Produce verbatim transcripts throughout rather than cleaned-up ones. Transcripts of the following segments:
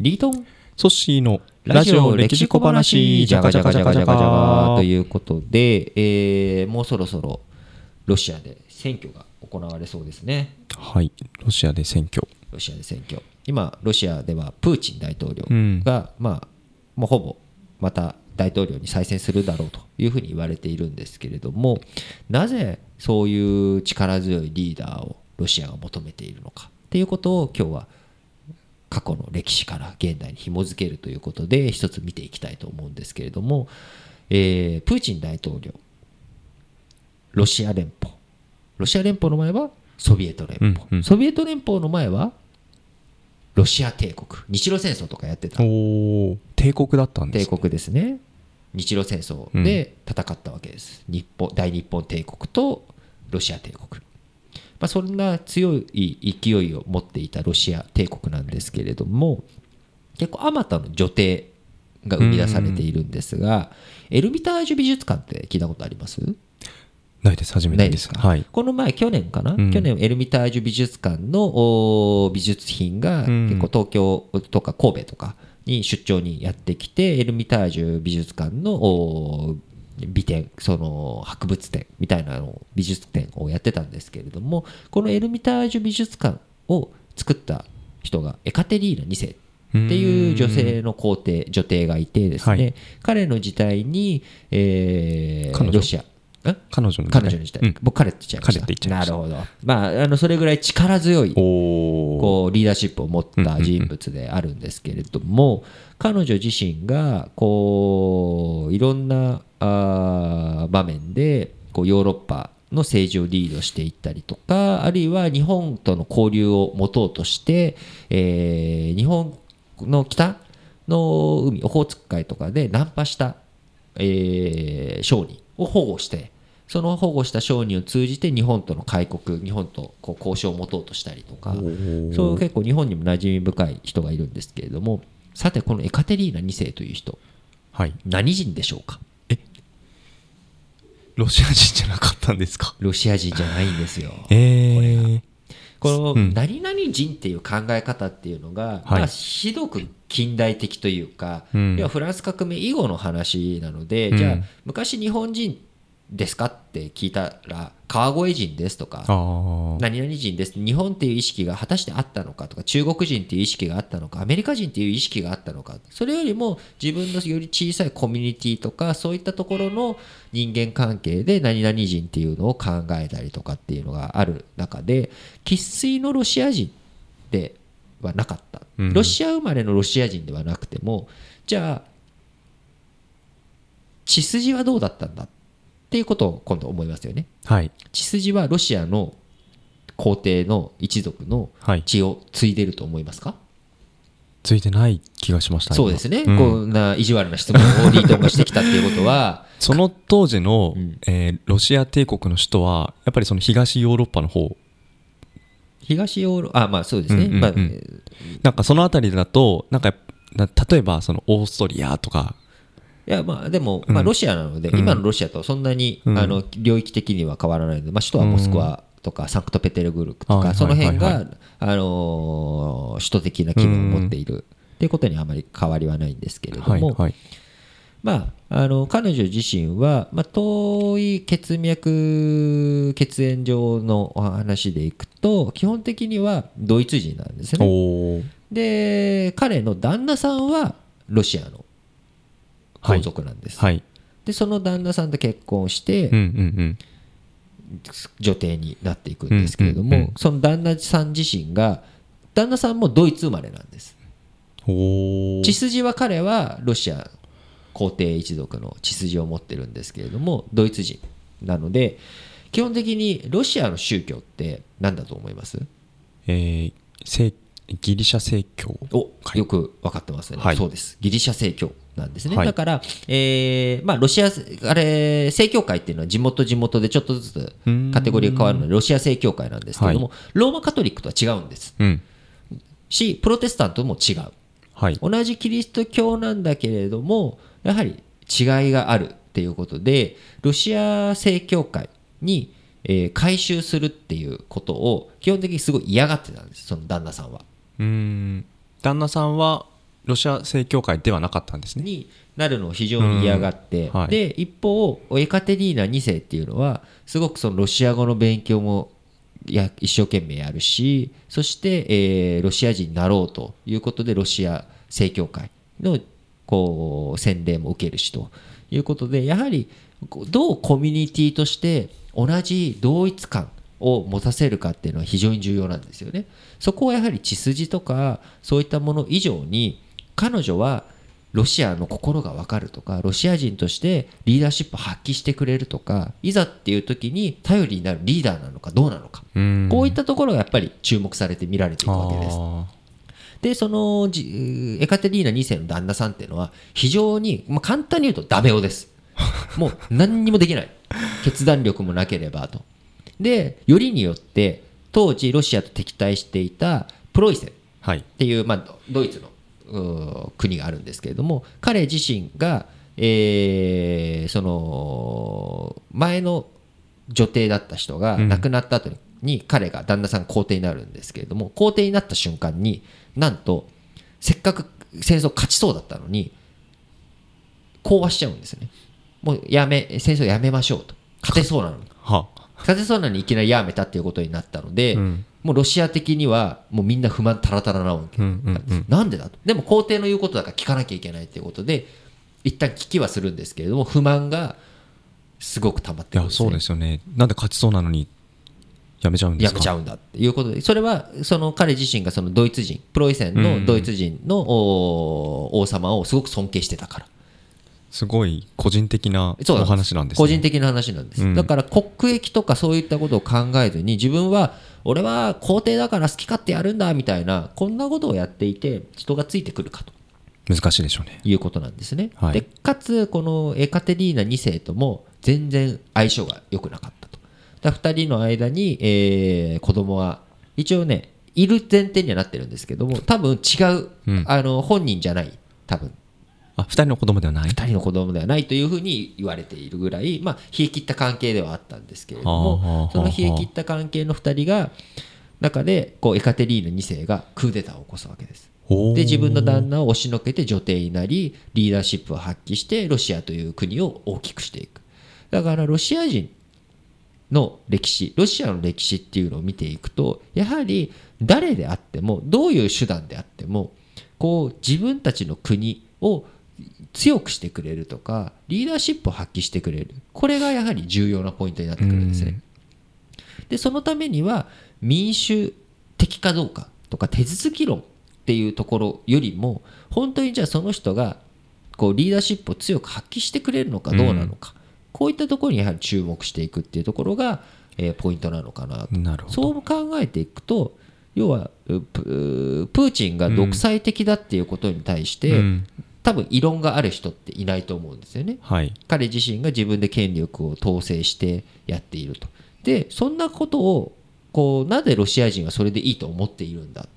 リートンソッシーのラジオ歴史小話じゃがじゃがじゃがじゃがじゃがということで、えー、もうそろそろロシアで選挙が行われそうですね。はい、ロシアで選挙ロシアで選挙今ロシアではプーチン大統領が、うん、まあもうほぼまた大統領に再選するだろうというふうに言われているんですけれども、なぜそういう力強いリーダーをロシアが求めているのかっていうことを今日は過去の歴史から現代に紐づけるということで一つ見ていきたいと思うんですけれども、えー、プーチン大統領、ロシア連邦、ロシア連邦の前はソビエト連邦、うんうん、ソビエト連邦の前はロシア帝国、日露戦争とかやってた。おー、帝国だったんですね。帝国ですね。日露戦争で戦ったわけです、うん、日本大日本帝国とロシア帝国、まあ、そんな強い勢いを持っていたロシア帝国なんですけれども、結構あまたの女帝が生み出されているんですが、エルミタージュ美術館って聞いたことあります？ないです。初めてですか、はい、この前去年かな、うん、去年エルミタージュ美術館の美術品が結構東京とか神戸とかに出張にやってきて、エルミタージュ美術館の美展、その博物展みたいなの美術展をやってたんですけれども、このエルミタージュ美術館を作った人がエカテリーナにせい世っていう女性の皇帝、女帝がいてですね、はい、彼の時代に、えー、ロシア彼女の時代、うん、僕彼って言っちゃいました。彼って言っちゃいました。なるほど。まあ、あのそれぐらい力強いこうリーダーシップを持った人物であるんですけれども、うんうんうん、彼女自身がこういろんなあ場面でこうヨーロッパの政治をリードしていったりとか、あるいは日本との交流を持とうとして、えー、日本の北の海、オホーツク海とかでナンパした、えー、商人を保護して、その保護した商人を通じて日本との開国、日本とこう交渉を持とうとしたりとか、そういう結構日本にも馴染み深い人がいるんですけれども、さてこのエカテリーナに世という人、はい、何人でしょうか？え、ロシア人じゃなかったんですか？ロシア人じゃないんですよ、えー、これがこの何々人っていう考え方っていうのが、まあひどく近代的というか、要はフランス革命以後の話なので、じゃあ昔日本人ですかって聞いたら川越人ですとか何々人です、日本っていう意識が果たしてあったのかとか、中国人っていう意識があったのか、アメリカ人っていう意識があったのか、それよりも自分のより小さいコミュニティとかそういったところの人間関係で何々人っていうのを考えたりとかっていうのがある中で、生粋のロシア人ではなかった。ロシア生まれのロシア人ではなくても、じゃあ血筋はどうだったんだっていうことを今度思いますよね、はい、血筋はロシアの皇帝の一族の血を継いでると思いますか？はい、継いでない気がしました。そうですね、うん、こんな意地悪な質問をリートンがしてきたっていうことはその当時の、うんえー、ロシア帝国の首都はやっぱりその東ヨーロッパの方、東ヨーロッパ、あ、まあそうですね、うんうんうん、まあ、なんかその辺りだとなんか例えばそのオーストリアとか、いやまあでもまあロシアなので、今のロシアとそんなにあの領域的には変わらないので、まあ首都はモスクワとかサンクトペテルブルクとか、その辺があの首都的な機能を持っているということにあまり変わりはないんですけれども、まああの彼女自身はまあ遠い血脈血縁上の話でいくと基本的にはドイツ人なんですね。で彼の旦那さんはロシアの皇族なんです、はいはい、でその旦那さんと結婚して、うんうんうん、女帝になっていくんですけれども、うんうんうん、その旦那さん自身が旦那さんもドイツ生まれなんです。お血筋は彼はロシア皇帝一族の血筋を持ってるんですけれどもドイツ人なので、基本的にロシアの宗教って何だと思います？えー、ギリシャ正教。お、よく分かってますね、はい、そうです、ギリシャ正教なんですね、はい、だから、えーまあ、ロシアあれ正教会っていうのは地元地元でちょっとずつカテゴリーが変わるのでロシア正教会なんですけれども、はい、ローマカトリックとは違うんです、うん、しプロテスタントも違う、はい、同じキリスト教なんだけれどもやはり違いがあるっていうことでロシア正教会に、えー、改宗するっていうことを基本的にすごい嫌がってたんです、その旦那さんは。うーん、旦那さんはロシア正教会ではなかったんですねになるのを非常に嫌がって、はい、で一方エカテリーナに世っていうのはすごくそのロシア語の勉強もや一生懸命やるし、そして、えー、ロシア人になろうということでロシア正教会のこう洗礼も受けるしということで、やはりどうコミュニティとして同じ同一感を持たせるかっていうのは非常に重要なんですよね。そこはやはり血筋とかそういったもの以上に、彼女はロシアの心が分かるとか、ロシア人としてリーダーシップを発揮してくれるとか、いざっていう時に頼りになるリーダーなのかどうなのか、こういったところがやっぱり注目されて見られていくわけです。でそのエカテリーナに世の旦那さんっていうのは非常に、まあ、簡単に言うとダメ男です。もう何にもできない、決断力もなければと。でよりによって当時ロシアと敵対していたプロイセンっていう、はい、まあ、ドイツの国があるんですけれども、彼自身が、えー、その前の女帝だった人が亡くなった後に、うんに彼が旦那さん皇帝になるんですけれども、皇帝になった瞬間になんとせっかく戦争勝ちそうだったのに講和しちゃうんですね。もうやめ戦争やめましょうと、勝てそうなのに勝てそうなのにいきなりやめたっていうことになったので、うん、もうロシア的にはもうみんな不満タラタラなわけなんです、うんうんうん、なんでだと。でも皇帝の言うことだから聞かなきゃいけないということで一旦聞きはするんですけれども、不満がすごく溜まってくるんですね。いやそうですよね。なんで勝ちそうなのにやめちゃうんですか。やめちゃうんだっていうことで、それはその彼自身がそのドイツ人、プロイセンのドイツ人の王様をすごく尊敬してたから、うん、すごい個人的なお話なんですね。個人的な話なんです、うん、だから国益とかそういったことを考えずに、自分は俺は皇帝だから好き勝手やるんだみたいな、こんなことをやっていて人がついてくるかと、難しいでしょうね、いうことなんですね、はい、でかつこのエカテリーナに世とも全然相性が良くなかったと。ふたりの間に、えー、子供は一応ねいる前提にはなってるんですけども、多分違う、うん、あの本人じゃない、多分あふたりの子供ではない、ふたりの子供ではないというふうに言われているぐらい、まあ、冷え切った関係ではあったんですけれども、その冷え切った関係のふたりが中でこうエカテリーナに世がクーデターを起こすわけです。で自分の旦那を押しのけて女帝になり、リーダーシップを発揮してロシアという国を大きくしていく。だからロシア人の歴史、ロシアの歴史っていうのを見ていくと、やはり誰であってもどういう手段であってもこう自分たちの国を強くしてくれるとか、リーダーシップを発揮してくれる、これがやはり重要なポイントになってくるんですね。でそのためには民主的かどうかとか手続き論っていうところよりも、本当にじゃあその人がこうリーダーシップを強く発揮してくれるのかどうなのか、こういったところにやはり注目していくっていうところが、えー、ポイントなのかなと。なるほど。そう考えていくと、要はプーチンが独裁的だっていうことに対して、うん、多分異論がある人っていないと思うんですよね、はい、彼自身が自分で権力を統制してやっていると。でそんなことをこうなぜロシア人はそれでいいと思っているんだ、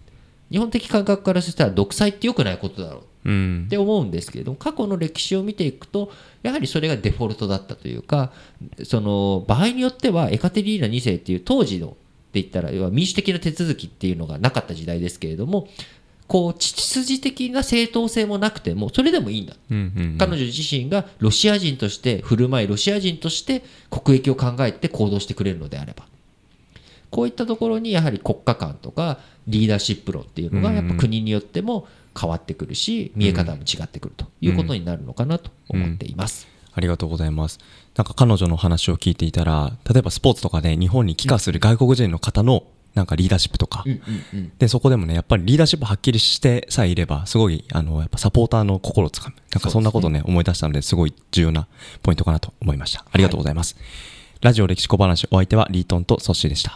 日本的感覚からしたら独裁って良くないことだろうって思うんですけれども、過去の歴史を見ていくとやはりそれがデフォルトだったというか、その場合によってはエカテリーナに世っていう当時のって言ったら要は民主的な手続きっていうのがなかった時代ですけれども、こう血筋的な正当性もなくてもそれでもいいんだ、うんうんうん、彼女自身がロシア人として振る舞い、ロシア人として国益を考えて行動してくれるのであれば、こういったところにやはり国家観とかリーダーシップ論っていうのがやっぱ国によっても変わってくるし、見え方も違ってくるということになるのかなと思っています、うんうん、ありがとうございます。なんか彼女の話を聞いていたら、例えばスポーツとかで日本に帰化する外国人の方のなんかリーダーシップとか、うんうんうん、でそこでもねやっぱりリーダーシップはっきりしてさえいればすごいあのやっぱサポーターの心をつかむ、なんかそんなことを ね, ね思い出したので、すごい重要なポイントかなと思いました。ありがとうございます、はい、ラジオ歴史小話、お相手はリートンとソッシーでした。